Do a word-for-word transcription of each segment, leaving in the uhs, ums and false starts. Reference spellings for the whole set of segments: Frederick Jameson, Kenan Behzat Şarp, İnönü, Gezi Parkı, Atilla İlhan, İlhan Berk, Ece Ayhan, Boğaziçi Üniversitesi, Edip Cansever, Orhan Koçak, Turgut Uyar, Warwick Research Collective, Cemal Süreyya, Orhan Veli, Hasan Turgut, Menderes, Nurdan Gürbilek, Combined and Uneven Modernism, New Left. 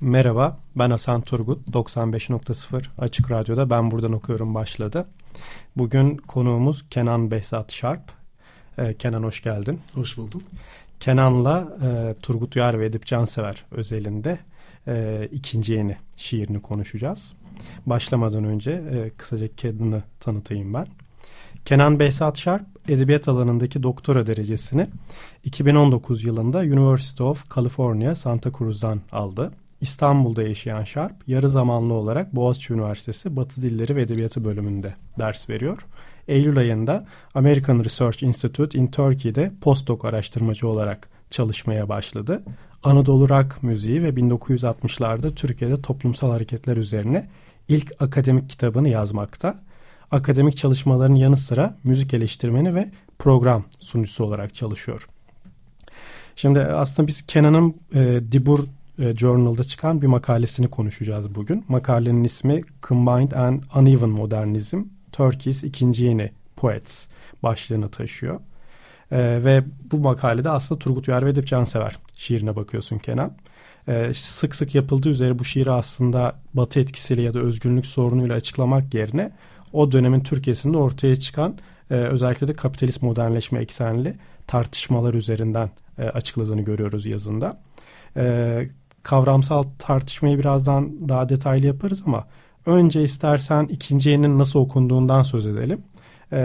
Merhaba, ben Hasan Turgut. doksan beş nokta sıfır Açık Radyo'da Ben Buradan Okuyorum başladı. Bugün konuğumuz Kenan Behzat Şarp. Ee, Kenan hoş geldin. Hoş buldum. Kenan'la e, Turgut Uyar ve Edip Cansever özelinde e, ikinci yeni şiirini konuşacağız. Başlamadan önce e, kısaca Kenan'ı tanıtayım ben. Kenan Behzat Şarp, edebiyat alanındaki doktora derecesini iki bin on dokuz yılında University of California Santa Cruz'dan aldı. İstanbul'da yaşayan Şarp, yarı zamanlı olarak Boğaziçi Üniversitesi Batı Dilleri ve Edebiyatı bölümünde ders veriyor. Eylül ayında American Research Institute in Turkey'de postdoc araştırmacı olarak çalışmaya başladı. Anadolu rock müziği ve bin dokuz yüz altmışlarda Türkiye'de toplumsal hareketler üzerine ilk akademik kitabını yazmakta. Akademik çalışmaların yanı sıra müzik eleştirmeni ve program sunucusu olarak çalışıyor. Şimdi aslında biz Kenan'ın e, Dibur Journal'da çıkan bir makalesini konuşacağız bugün. Makalenin ismi Combined and Uneven Modernism, Turkey's ikinci yeni Poets başlığını taşıyor. Ee, ve bu makalede aslında Turgut Uyar ve Edip Cansever şiirine bakıyorsun Kenan. Ee, sık sık yapıldığı üzere bu şiiri aslında Batı etkisiyle ya da özgünlük sorunuyla açıklamak yerine o dönemin Türkiye'sinde ortaya çıkan e, özellikle de kapitalist modernleşme eksenli tartışmalar üzerinden e, açıkladığını görüyoruz yazında. E, Kavramsal tartışmayı birazdan daha detaylı yaparız ama önce istersen ikinci yeninin nasıl okunduğundan söz edelim ee,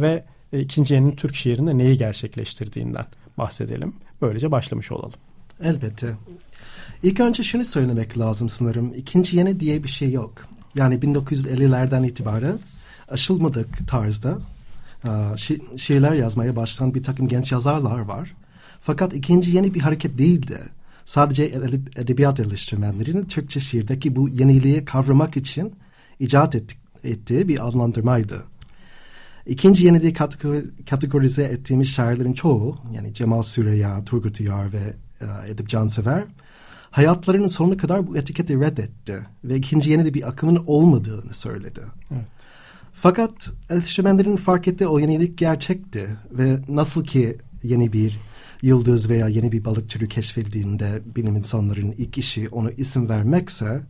ve ikinci yeninin Türk şiirinde neyi gerçekleştirdiğinden bahsedelim. Böylece başlamış olalım. Elbette. İlk önce şunu söylemek lazım sanırım. İkinci yeni diye bir şey yok. Yani bin dokuz yüz ellilerden itibaren aşılmadık tarzda şi- şiirler yazmaya başlayan bir takım genç yazarlar var. Fakat ikinci yeni bir hareket değildi. Sadece edebiyat eleştirmenlerinin Türkçe şiirdeki bu yeniliği kavramak için icat ettik, ettiği bir adlandırmaydı. İkinci yeniliği kategori, kategorize ettiğimiz şairlerin çoğu, yani Cemal Süreyya, Turgut Uyar ve e, Edip Cansever, hayatlarının sonuna kadar bu etiketi reddetti ve ikinci yeniliği bir akımın olmadığını söyledi. Evet. Fakat eleştirmenlerin fark ettiği o yenilik gerçekti ve nasıl ki yeni bir yıldız veya yeni bir balık türü keşfedildiğinde bilim insanların ilk işi onu isim vermekse,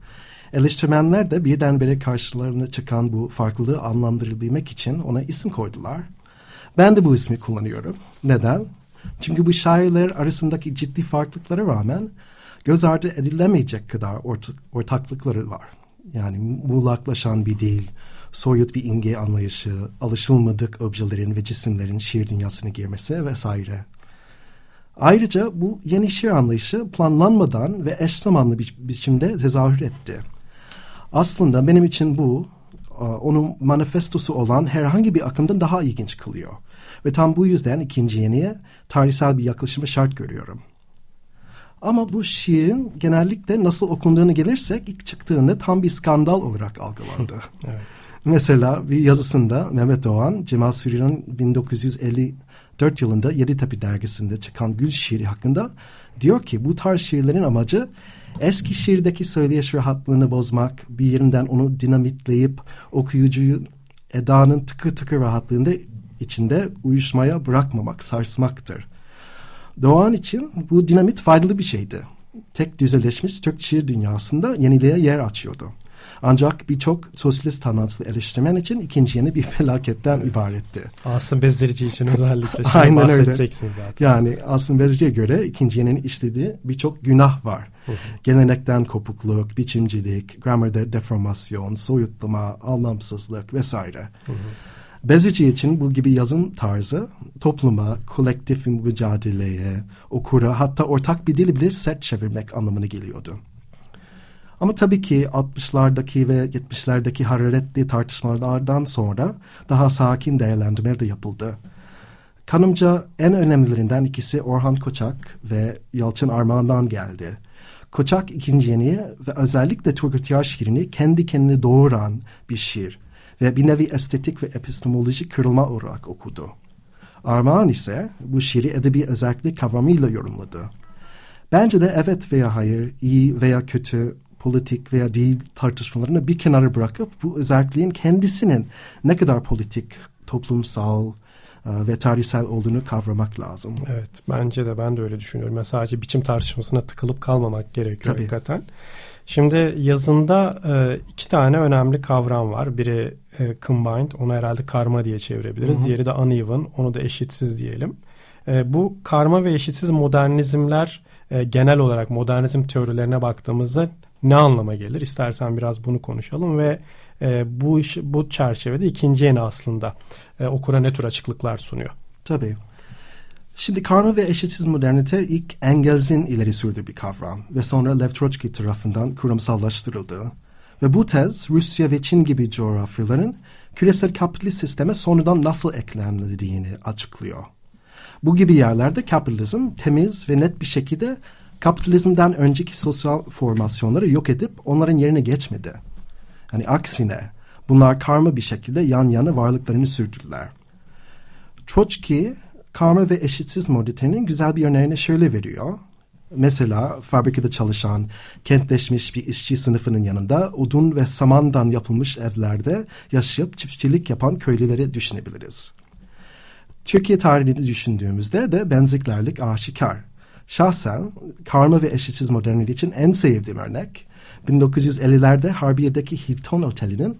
eleştirmenler de birdenbire karşılarına çıkan bu farklılığı anlamlandırabilmek için ona isim koydular. Ben de bu ismi kullanıyorum. Neden? Çünkü bu şairler arasındaki ciddi farklılıklara rağmen göz ardı edilemeyecek kadar ortak, ortaklıkları var. Yani muğlaklaşan bir dil, soyut bir imge anlayışı, alışılmadık objelerin ve cisimlerin şiir dünyasına girmesi vesaire. Ayrıca bu yeni şiir anlayışı planlanmadan ve eş zamanlı bir biçimde tezahür etti. Aslında benim için bu, onun manifestosu olan herhangi bir akımdan daha ilginç kılıyor. Ve tam bu yüzden ikinci yeniye tarihsel bir yaklaşımı şart görüyorum. Ama bu şiirin genellikle nasıl okunduğunu gelirsek ilk çıktığında tam bir skandal olarak algılandı. Evet. Mesela bir yazısında Mehmet Doğan, Cemal Süreyya'nın bin dokuz yüz elli dört yılında Yeditepe dergisinde çıkan Gül şiiri hakkında diyor ki bu tarz şiirlerin amacı eski şiirdeki söyleyiş rahatlığını bozmak, bir yerinden onu dinamitleyip okuyucuyu edanın tıkır tıkır rahatlığında içinde uyuşmaya bırakmamak, sarsmaktır. Doğan için bu dinamit faydalı bir şeydi. Tek düzeleşmiş Türk şiir dünyasında yeniliğe yer açıyordu. Ancak birçok sosyalist tanrısı eleştirmen için ikinci yeni bir felaketten evet. ibaretti. Asım Bezdirici için özellikle. Aynen öyle. Zaten. Yani Asım Bezdirici'ye göre ikinci yeninin işlediği birçok günah var. Hı hı. Gelenekten kopukluk, biçimcilik, gramerde deformasyon, soyutlama, anlamsızlık vesaire. Hı hı. Bezirci için bu gibi yazım tarzı topluma, kolektif mücadeleye, okura hatta ortak bir dili bile sert çevirmek anlamına geliyordu. Ama tabii ki altmışlardaki ve yetmişlerdeki hararetli tartışmalardan sonra daha sakin değerlendirmeler de yapıldı. Kanımca en önemlilerinden ikisi Orhan Koçak ve Yalçın Armağan'dan geldi. Koçak ikinci yeni ve özellikle Turgut Uyar şiirini kendi kendini doğuran bir şiir ve bir nevi estetik ve epistemolojik kırılma olarak okudu. Armağan ise bu şiiri edebi özellik kavramıyla yorumladı. Bence de evet veya hayır, iyi veya kötü, politik veya değil tartışmalarını bir kenara bırakıp bu özelliğin kendisinin ne kadar politik, toplumsal ve tarihsel olduğunu kavramak lazım. Evet, bence de ben de öyle düşünüyorum. Yani sadece biçim tartışmasına tıkılıp kalmamak gerekiyor Tabii. hakikaten. Şimdi yazında iki tane önemli kavram var. Biri combined, onu herhalde karma diye çevirebiliriz. Hı-hı. Diğeri de uneven, onu da eşitsiz diyelim. Bu karma ve eşitsiz modernizmler genel olarak modernizm teorilerine baktığımızda ne anlama gelir? İstersen biraz bunu konuşalım ve e, bu iş, bu çerçevede ikinci yeni aslında e, okura ne tür açıklıklar sunuyor? Tabii. Şimdi karma ve eşitsiz modernite ilk Engels'in ileri sürdüğü bir kavram ve sonra Lev Trotsky tarafından kuramsallaştırıldı. Ve bu tez Rusya ve Çin gibi coğrafyaların küresel kapitalist sisteme sonradan nasıl eklemlendiğini açıklıyor. Bu gibi yerlerde kapitalizm temiz ve net bir şekilde kapitalizmden önceki sosyal formasyonları yok edip onların yerine geçmedi. Yani aksine bunlar karma bir şekilde yan yana varlıklarını sürdürdüler. Trotsky karma ve eşitsiz modernitenin güzel bir örneğini şöyle veriyor. Mesela fabrikada çalışan kentleşmiş bir işçi sınıfının yanında odun ve samandan yapılmış evlerde yaşayıp çiftçilik yapan köylüleri düşünebiliriz. Türkiye tarihini düşündüğümüzde de benzerlik aşikar. Şahsen karma ve eşitsiz modernite için en sevdiğim örnek bin dokuz yüz ellilerde Harbiye'deki Hilton Oteli'nin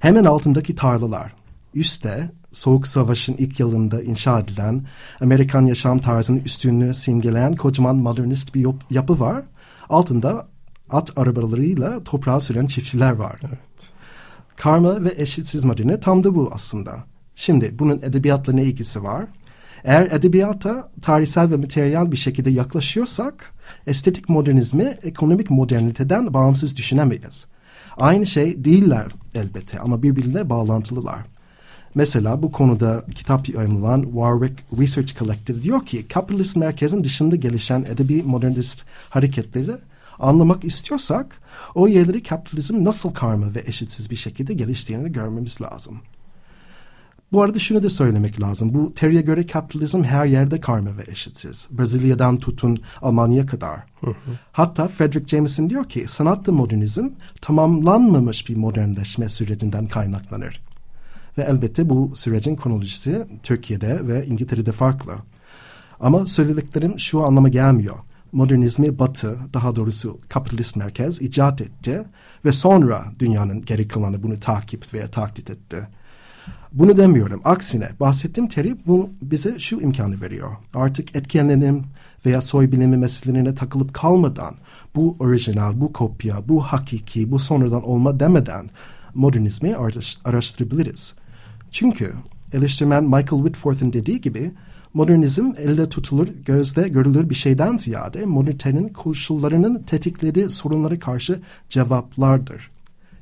hemen altındaki tarlalar. Üstte Soğuk Savaş'ın ilk yılında inşa edilen Amerikan yaşam tarzının üstünlüğü simgeleyen kocaman modernist bir yapı var. Altında at arabalarıyla toprağa süren çiftçiler var. Evet. Karma ve eşitsiz modernite tam da bu aslında. Şimdi bunun edebiyatla ne ilgisi var? Eğer edebiyata tarihsel ve materyal bir şekilde yaklaşıyorsak estetik modernizmi ekonomik moderniteden bağımsız düşünemeyiz. Aynı şey değiller elbette ama birbirine bağlantılılar. Mesela bu konuda kitap yayımlanan Warwick Research Collective diyor ki kapitalist merkezin dışında gelişen edebi modernist hareketleri anlamak istiyorsak o yerleri kapitalizm nasıl karma ve eşitsiz bir şekilde geliştiğini görmemiz lazım. Bu arada şunu da söylemek lazım. Bu teoriye göre kapitalizm her yerde karma ve eşitsiz. Brezilya'dan tutun Almanya'ya kadar. Hı hı. Hatta Frederick Jameson diyor ki sanatlı modernizm tamamlanmamış bir modernleşme sürecinden kaynaklanır. Ve elbette bu sürecin kronolojisi Türkiye'de ve İngiltere'de farklı. Ama söylediklerim şu anlama gelmiyor. Modernizmi Batı, daha doğrusu kapitalist merkez icat etti ve sonra dünyanın geri kalanı bunu takip veya taklit etti. Bunu demiyorum. Aksine bahsettiğim terim bu bize şu imkanı veriyor. Artık etkilenim veya soy bilimi meselelerine takılıp kalmadan bu orijinal, bu kopya, bu hakiki, bu sonradan olma demeden modernizmi araştırabiliriz. Çünkü eleştirmen Michael Whitforth'un dediği gibi modernizm elde tutulur, gözle görülür bir şeyden ziyade modernitenin koşullarının tetiklediği sorunlara karşı cevaplardır.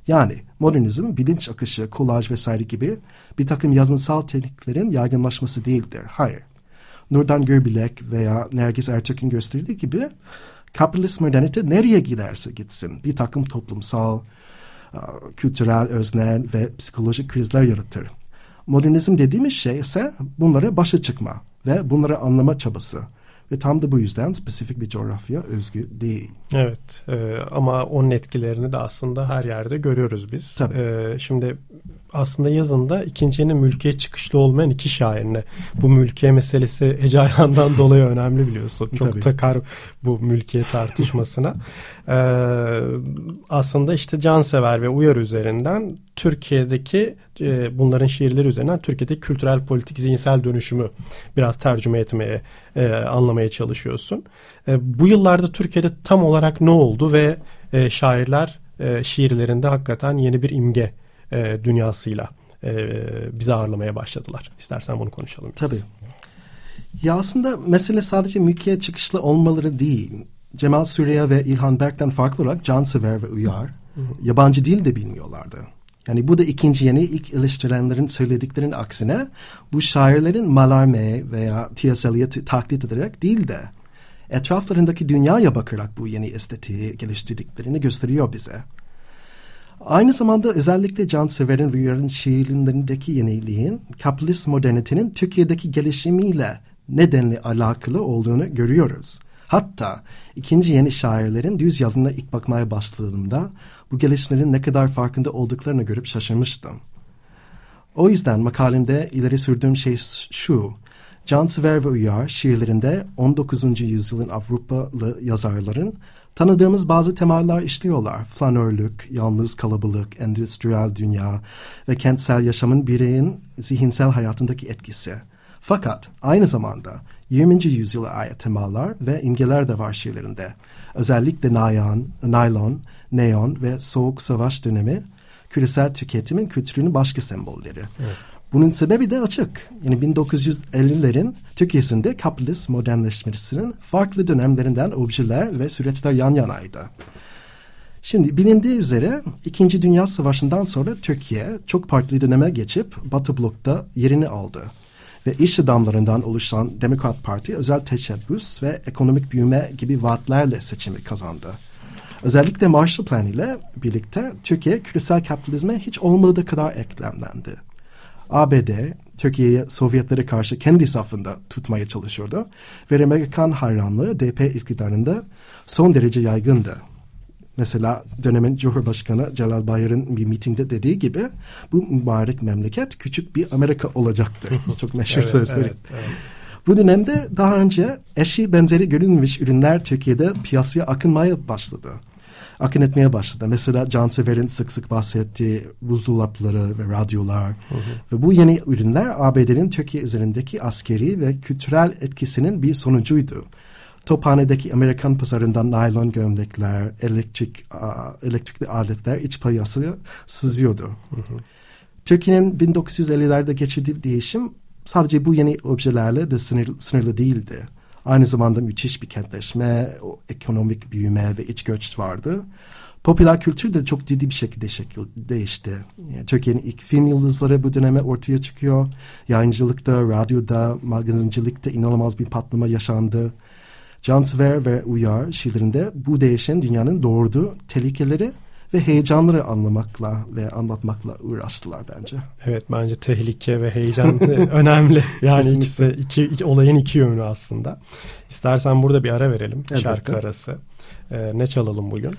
Yani modernizm, bilinç akışı, kolaj vesaire gibi bir takım yazınsal tekniklerin yaygınlaşması değildir. Hayır. Nurdan Gürbilek veya Nergis Ertök'ün gösterdiği gibi kapitalist modernite nereye giderse gitsin bir takım toplumsal, kültürel, öznel ve psikolojik krizler yaratır. Modernizm dediğimiz şey ise bunlara başa çıkma ve bunları anlama çabası. Ve tam da bu yüzden spesifik bir coğrafya özgü değil. Evet, e, ama onun etkilerini de aslında her yerde görüyoruz biz. Tabii. E, şimdi aslında yazında ikinci yeni mülkiye çıkışlı olmayan iki şairine. Bu mülkiye meselesi Ece Ayhan'dan dolayı önemli biliyorsun. Çok Tabii. takar bu mülkiye tartışmasına. e, aslında işte Cansever ve Uyar üzerinden Türkiye'deki e, bunların şiirleri üzerinden Türkiye'deki kültürel, politik, zihinsel dönüşümü biraz tercüme etmeye, e, anlamaya çalışıyorsun. E, bu yıllarda Türkiye'de tam olarak ne oldu ve e, şairler e, şiirlerinde hakikaten yeni bir imge e, dünyasıyla e, bizi ağırlamaya başladılar. İstersen bunu konuşalım. Biraz. Tabii. Ya aslında mesele sadece mülkiye çıkışlı olmaları değil. Cemal Süreyya ve İlhan Berk'ten farklı olarak Cansever ve Uyar yabancı dil de bilmiyorlardı. Yani bu da ikinci yeni ilk eleştirenlerin söylediklerinin aksine bu şairlerin Mallarme veya Tiyasal'ı taklit ederek değil de etraflarındaki dünyaya bakarak bu yeni estetiği geliştirdiklerini gösteriyor bize. Aynı zamanda özellikle Cansever'in ve Uyar'ın şiirlerindeki yeniliğin kapitalist modernitenin Türkiye'deki gelişimiyle nedenli alakalı olduğunu görüyoruz. Hatta ikinci yeni şairlerin düz yazımına ilk bakmaya başladığımda bu gelişmelerin ne kadar farkında olduklarını görüp şaşırmıştım. O yüzden makalemde ileri sürdüğüm şey şu: Cansever ve Uyar şiirlerinde on dokuzuncu yüzyılın Avrupalı yazarların tanıdığımız bazı temalar işliyorlar. Flanörlük, yalnız kalabalık, endüstriyel dünya ve kentsel yaşamın bireyin zihinsel hayatındaki etkisi. Fakat aynı zamanda yirminci yüzyıla ait temalar ve imgeler de var şiirlerinde. Özellikle nayan, naylon, neon ve soğuk savaş dönemi küresel tüketimin kültürünün başka sembolleri. Evet. Bunun sebebi de açık. Yani bin dokuz yüz ellilerin Türkiye'sinde kapitalist modernleşmesinin farklı dönemlerinden objeler ve süreçler yan yanaydı. Şimdi bilindiği üzere İkinci Dünya Savaşı'ndan sonra Türkiye çok partili döneme geçip Batı blokta yerini aldı. Ve iş adamlarından oluşan Demokrat Parti özel teşebbüs ve ekonomik büyüme gibi vaatlerle seçimi kazandı. Özellikle Marshall Plan ile birlikte Türkiye küresel kapitalizme hiç olmadığı kadar eklemlendi. A B D, Türkiye'yi Sovyetlere karşı kendi safında tutmaya çalışıyordu ve Amerikan hayranlığı D P iktidarında son derece yaygındı. Mesela dönemin Cumhurbaşkanı Celal Bayar'ın bir mitingde dediği gibi bu mübarek memleket küçük bir Amerika olacaktı. Çok meşhur evet, sözleri. Evet, evet. Bu dönemde daha önce eşi benzeri görülmemiş ürünler Türkiye'de piyasaya akınmaya başladı. Akın etmeye başladı. Mesela Cansever'in sık sık bahsettiği buzdolapları ve radyolar. Hı hı. Ve bu yeni ürünler A B D'nin Türkiye üzerindeki askeri ve kültürel etkisinin bir sonucuydu. Tophane'deki Amerikan pazarından naylon gömlekler, elektrik, elektrikli aletler iç piyasaya sızıyordu. Hı hı. Türkiye'nin bin dokuz yüz ellilerde geçirdiği değişim sadece bu yeni objelerle de sınır, sınırlı değildi. Aynı zamanda müthiş bir kentleşme, ekonomik büyüme ve iç göç vardı. Popüler kültür de çok ciddi bir şekilde şekil değişti. Yani Türkiye'nin ilk film yıldızları bu döneme ortaya çıkıyor. Yayıncılıkta, radyoda, magazincilikte inanılmaz bir patlama yaşandı. Cansever ve Uyar şiirlerinde bu değişen dünyanın doğurduğu tehlikeleri ve heyecanları anlamakla ve anlatmakla uğraştılar bence. Evet, bence tehlike ve heyecan önemli. Yani ikisi, iki, iki, olayın iki yönü aslında. İstersen burada bir ara verelim. Evet, şarkı evet. arası. Ee, ne çalalım bugün?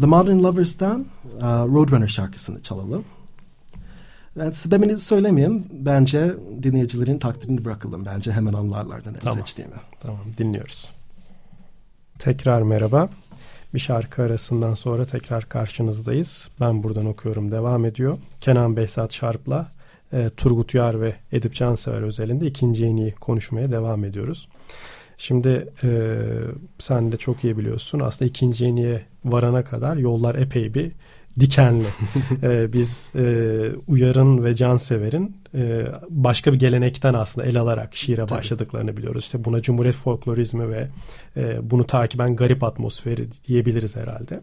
The Modern Lovers'dan uh, Roadrunner şarkısını çalalım. Yani sebebini söylemeyeyim. Bence dinleyicilerin takdirini bırakalım. Bence hemen anlarlardan tamam. seçtiğimi. Tamam, dinliyoruz. Tekrar merhaba. Bir şarkı arasından sonra tekrar karşınızdayız. Ben buradan okuyorum devam ediyor. Kenan Behzat Şarp'la e, Turgut Uyar ve Edip Cansever özelinde ikinci yeniyi konuşmaya devam ediyoruz. Şimdi e, sen de çok iyi biliyorsun. Aslında ikinci yeniye varana kadar yollar epey bir dikenli. e, biz e, Uyar'ın ve Cansever'in e, başka bir gelenekten aslında el alarak şiire Tabii. başladıklarını biliyoruz. İşte buna Cumhuriyet folklorizmi ve e, bunu takiben garip atmosferi diyebiliriz herhalde.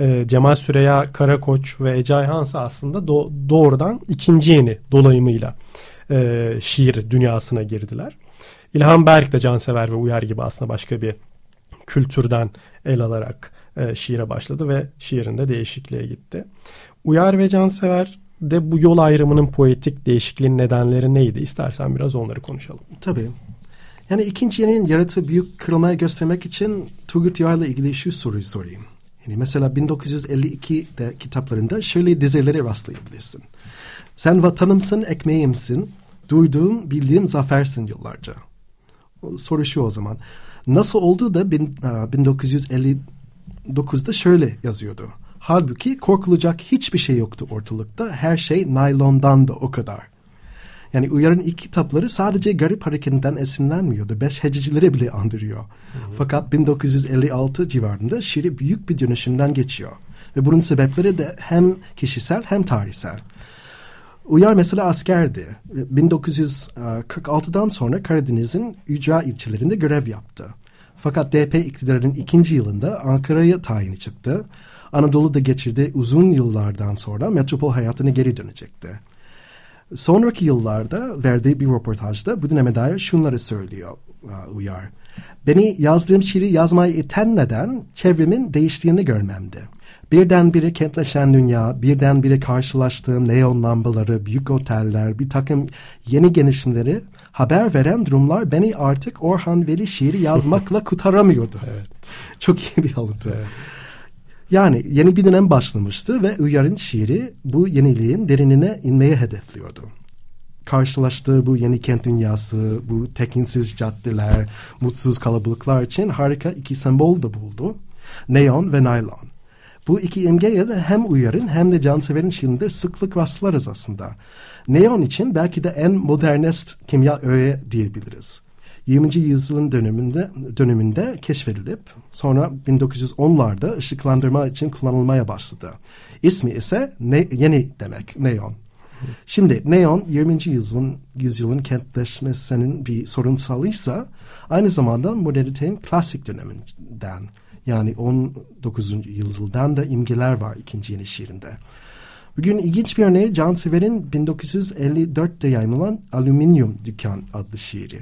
E, Cemal Süreyya, Karakoç ve Ece Ayhan aslında do- doğrudan ikinci yeni dolayımıyla e, şiir dünyasına girdiler. İlhan Berk de Cansever ve Uyar gibi aslında başka bir kültürden el alarak E, şiire başladı ve şiirinde değişikliğe gitti. Uyar ve Cansever de bu yol ayrımının poetik değişikliğin nedenleri neydi? İstersen biraz onları konuşalım. Tabii. Yani ikinci yeninin yaratı büyük kırılmayı göstermek için Turgut Uyar'la ilgili şu soruyu sorayım. Yani mesela bin dokuz yüz elli ikide kitaplarında şöyle dizelere rastlayabilirsin. Sen vatanımsın, ekmeğimsin, duyduğum, bildiğim zafersin yıllarca. Soru şu o zaman. Nasıl oldu da bin dokuz yüz elli dokuzda şöyle yazıyordu. Halbuki korkulacak hiçbir şey yoktu ortalıkta. Her şey naylondan da o kadar. Yani Uyar'ın ilk kitapları sadece garip hareketinden esinlenmiyordu. Beş hececileri bile andırıyor. Hı hı. Fakat bin dokuz yüz elli altı civarında şiiri büyük bir dönüşümden geçiyor. Ve bunun sebepleri de hem kişisel hem tarihsel. Uyar mesela askerdi. bin dokuz yüz kırk altıdan sonra Karadeniz'in ücra ilçelerinde görev yaptı. Fakat D P iktidarının ikinci yılında Ankara'ya tayini çıktı. Anadolu'da geçirdiği uzun yıllardan sonra metropol hayatına geri dönecekti. Sonraki yıllarda verdiği bir röportajda bu döneme dair şunları söylüyor Uyar. Beni yazdığım şiiri yazmayı iten neden çevremin değiştiğini görmemdi. Birdenbire kentleşen dünya, birdenbire karşılaştığım neon lambaları, büyük oteller, bir takım yeni gelişimleri haber veren durumlar beni artık Orhan Veli şiiri yazmakla kurtaramıyordu. Evet. Çok iyi bir alıntı. Evet. Yani yeni bir dönem başlamıştı ve Uyar'ın şiiri bu yeniliğin derinine inmeye hedefliyordu. Karşılaştığı bu yeni kent dünyası, bu tekinsiz caddeler, mutsuz kalabalıklar için harika iki sembol da buldu. Neon ve naylon. Bu iki imgeye de hem Uyar'ın hem de Cansever'in şiirinde sıklık rastlarız aslında. Neon için belki de en modernist kimya öğe diyebiliriz. yirminci yüzyılın döneminde, döneminde keşfedilip sonra bin dokuz yüz onlarda ışıklandırma için kullanılmaya başladı. İsmi ise ne, yeni demek, neon. Şimdi neon yirminci yüzyılın, yüzyılın kentleşmesinin bir sorunsalıysa aynı zamanda modernitenin klasik döneminden, yani on dokuzuncu yüzyıldan da imgeler var ikinci yeni şiirinde. Bugün ilginç bir örneği Cansever'in bin dokuz yüz elli dörtte yayımlanan Alüminyum Dükkan adlı şiiri.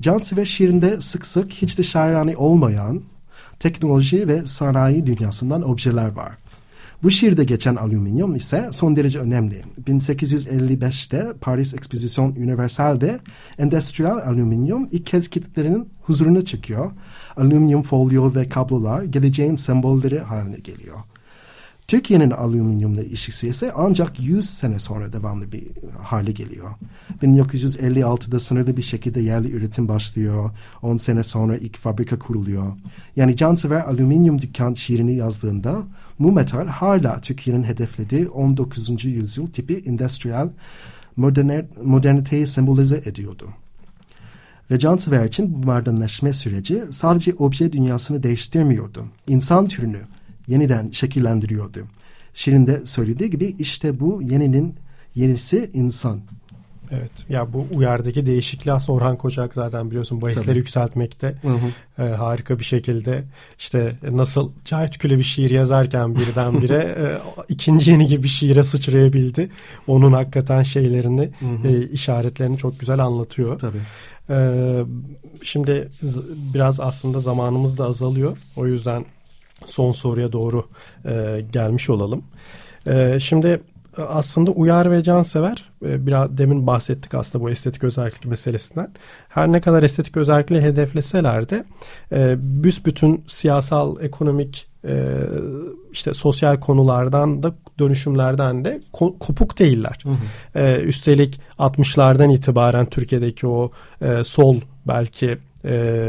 Cansever şiirinde sık sık hiç de şairane olmayan teknoloji ve sanayi dünyasından objeler var. Bu şiirde geçen alüminyum ise son derece önemli. bin sekiz yüz elli beşte Paris Exposition Universel'de endüstriyel alüminyum ilk kez kitlenin huzuruna çıkıyor. Alüminyum folyo ve kablolar geleceğin sembolleri haline geliyor. Türkiye'nin alüminyumla ilişkisi ise ancak yüz sene sonra devamlı bir hale geliyor. bin dokuz yüz elli altıda sınırlı bir şekilde yerli üretim başlıyor. on sene sonra ilk fabrika kuruluyor. Yani Cansever Alüminyum Dükkan şiirini yazdığında bu metal hala Türkiye'nin hedeflediği on dokuzuncu yüzyıl tipi endüstriyel moderniteyi sembolize ediyordu. Ve Cansever için bu modernleşme süreci sadece obje dünyasını değiştirmiyordu. İnsan türünü yeniden şekillendiriyordu. Şiirinde söylediği gibi işte bu yeninin yenisi insan. Evet. Ya bu Uyar'daki değişikliği aslında Orhan Koçak zaten biliyorsun bahisleri Tabii. yükseltmekte hı hı. E, harika bir şekilde işte nasıl Cahit Küle bir şiir yazarken birdenbire e, ikinci yeni gibi şiire sıçrayabildi. Onun hakikaten şeylerini hı hı. E, işaretlerini çok güzel anlatıyor. Tabii. E, şimdi z- biraz aslında zamanımız da azalıyor. O yüzden son soruya doğru e, gelmiş olalım. E, şimdi aslında Uyar ve Cansever e, biraz demin bahsettik aslında bu estetik özellik meselesinden. Her ne kadar estetik özellikle hedefleseler de e, büsbütün siyasal, ekonomik e, işte sosyal konulardan da dönüşümlerden de ko- kopuk değiller. Hı hı. E, üstelik altmışlardan itibaren Türkiye'deki o e, sol belki e,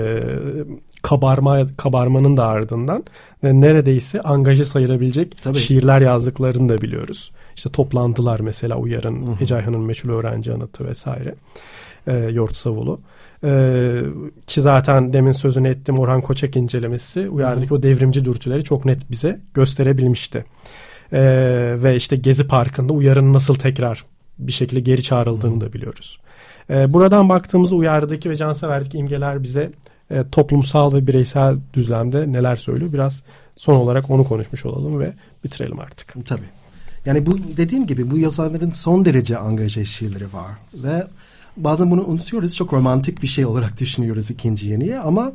kabarma kabarmanın da ardından neredeyse angaje sayılabilecek Tabii. şiirler yazdıklarını da biliyoruz. İşte toplantılar mesela Uyar'ın, hı hı. Ece Ayhan'ın meçhul öğrenci anıtı vesaire. E, Yort Savulu. E, ki zaten demin sözünü ettim Orhan Koçak incelemesi Uyar'daki hı hı. o devrimci dürtüleri çok net bize gösterebilmişti. E, ve işte Gezi Parkı'nda Uyar'ın nasıl tekrar bir şekilde geri çağrıldığını hı hı. da biliyoruz. E, buradan baktığımızda Uyar'daki ve Cansever'deki imgeler bize E, toplumsal ve bireysel düzlemde neler söylüyor? Biraz son olarak onu konuşmuş olalım ve bitirelim artık. Tabii. Yani bu dediğim gibi bu yazarların son derece angaje şiirleri var ve bazen bunu unutuyoruz. Çok romantik bir şey olarak düşünüyoruz ikinci yeniyi ama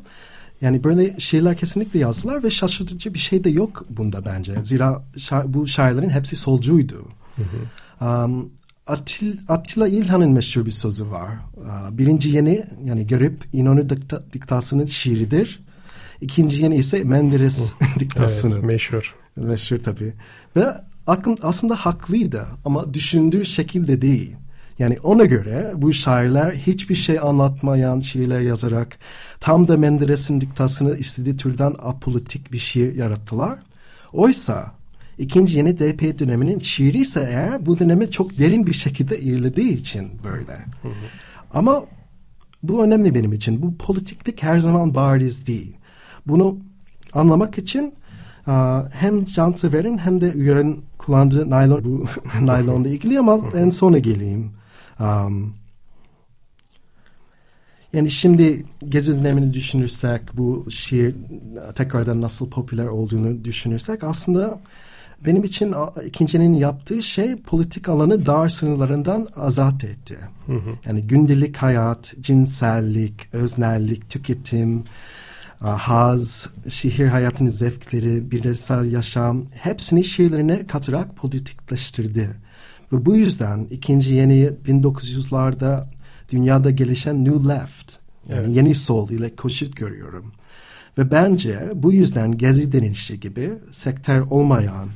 yani böyle şiirler kesinlikle yazdılar ve şaşırtıcı bir şey de yok bunda bence. Zira şa- bu şairlerin hepsi solcuydu. Hı hı. Um, Atil, Atilla İlhan'ın meşhur bir sözü var. Birinci yeni yani görüp İnönü dikta, diktasının şiiridir. İkinci yeni ise Menderes oh, diktasının. Evet, meşhur. Meşhur tabii. Ve aslında haklıydı ama düşündüğü şekilde değil. Yani ona göre bu şairler hiçbir şey anlatmayan şiirler yazarak tam da Menderes'in diktasını istediği türden apolitik bir şiir yarattılar. Oysa İkinci yeni D P döneminin şiiri ise eğer bu döneme çok derin bir şekilde irlediği için böyle. Hı hı. Ama bu önemli benim için. Bu politiklik her zaman bariz değil. Bunu anlamak için a, hem Cansever'in hem de Uyar'ın kullandığı naylon, bu naylonla ilgili ama en sona geleyim. Um, Yani şimdi Gezi dönemini düşünürsek, bu şiir tekrardan nasıl popüler olduğunu düşünürsek, aslında benim için ikincinin yaptığı şey politik alanı dar sınırlarından azat etti. Hı hı. Yani gündelik hayat, cinsellik, öznellik, tüketim, haz, şehir hayatının zevkleri, bireysel yaşam hepsini şiirlerine katarak politikleştirdi. Ve bu yüzden ikinci yeni bin dokuz yüzlerde dünyada gelişen New Left, yani evet, yeni sol ile koşut görüyorum. Ve bence bu yüzden Gezi direnişi gibi sektör olmayan,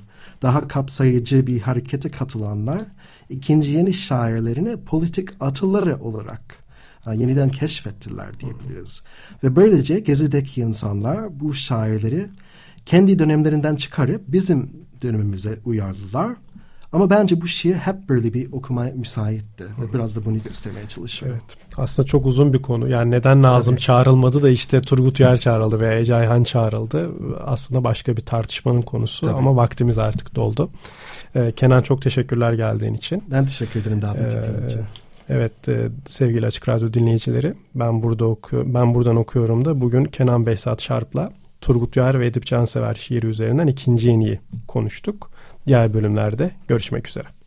daha kapsayıcı bir harekete katılanlar ikinci yeni şairlerini politik atıları olarak yeniden keşfettiler diyebiliriz. Ve böylece Gezi'deki insanlar bu şairleri kendi dönemlerinden çıkarıp bizim dönemimize uyardılar. Ama bence bu şiir hep böyle bir okumaya müsaitti. Ve biraz da bunu göstermeye çalışıyorum. Evet. Aslında çok uzun bir konu. Yani neden Nazım Tabii. çağrılmadı da işte Turgut Uyar çağrıldı veya Ece Ayhan çağrıldı. Aslında başka bir tartışmanın konusu. Tabii. Ama vaktimiz artık doldu. Ee, Kenan, çok teşekkürler geldiğin için. Ben teşekkür ederim davet ettiğin için. Evet sevgili Açık Radyo dinleyicileri, ben burada oku, ben buradan okuyorum da bugün Kenan Behzat Şarp'la Turgut Uyar ve Edip Cansever şiiri üzerinden ikinci yeniyi konuştuk. Diğer bölümlerde görüşmek üzere.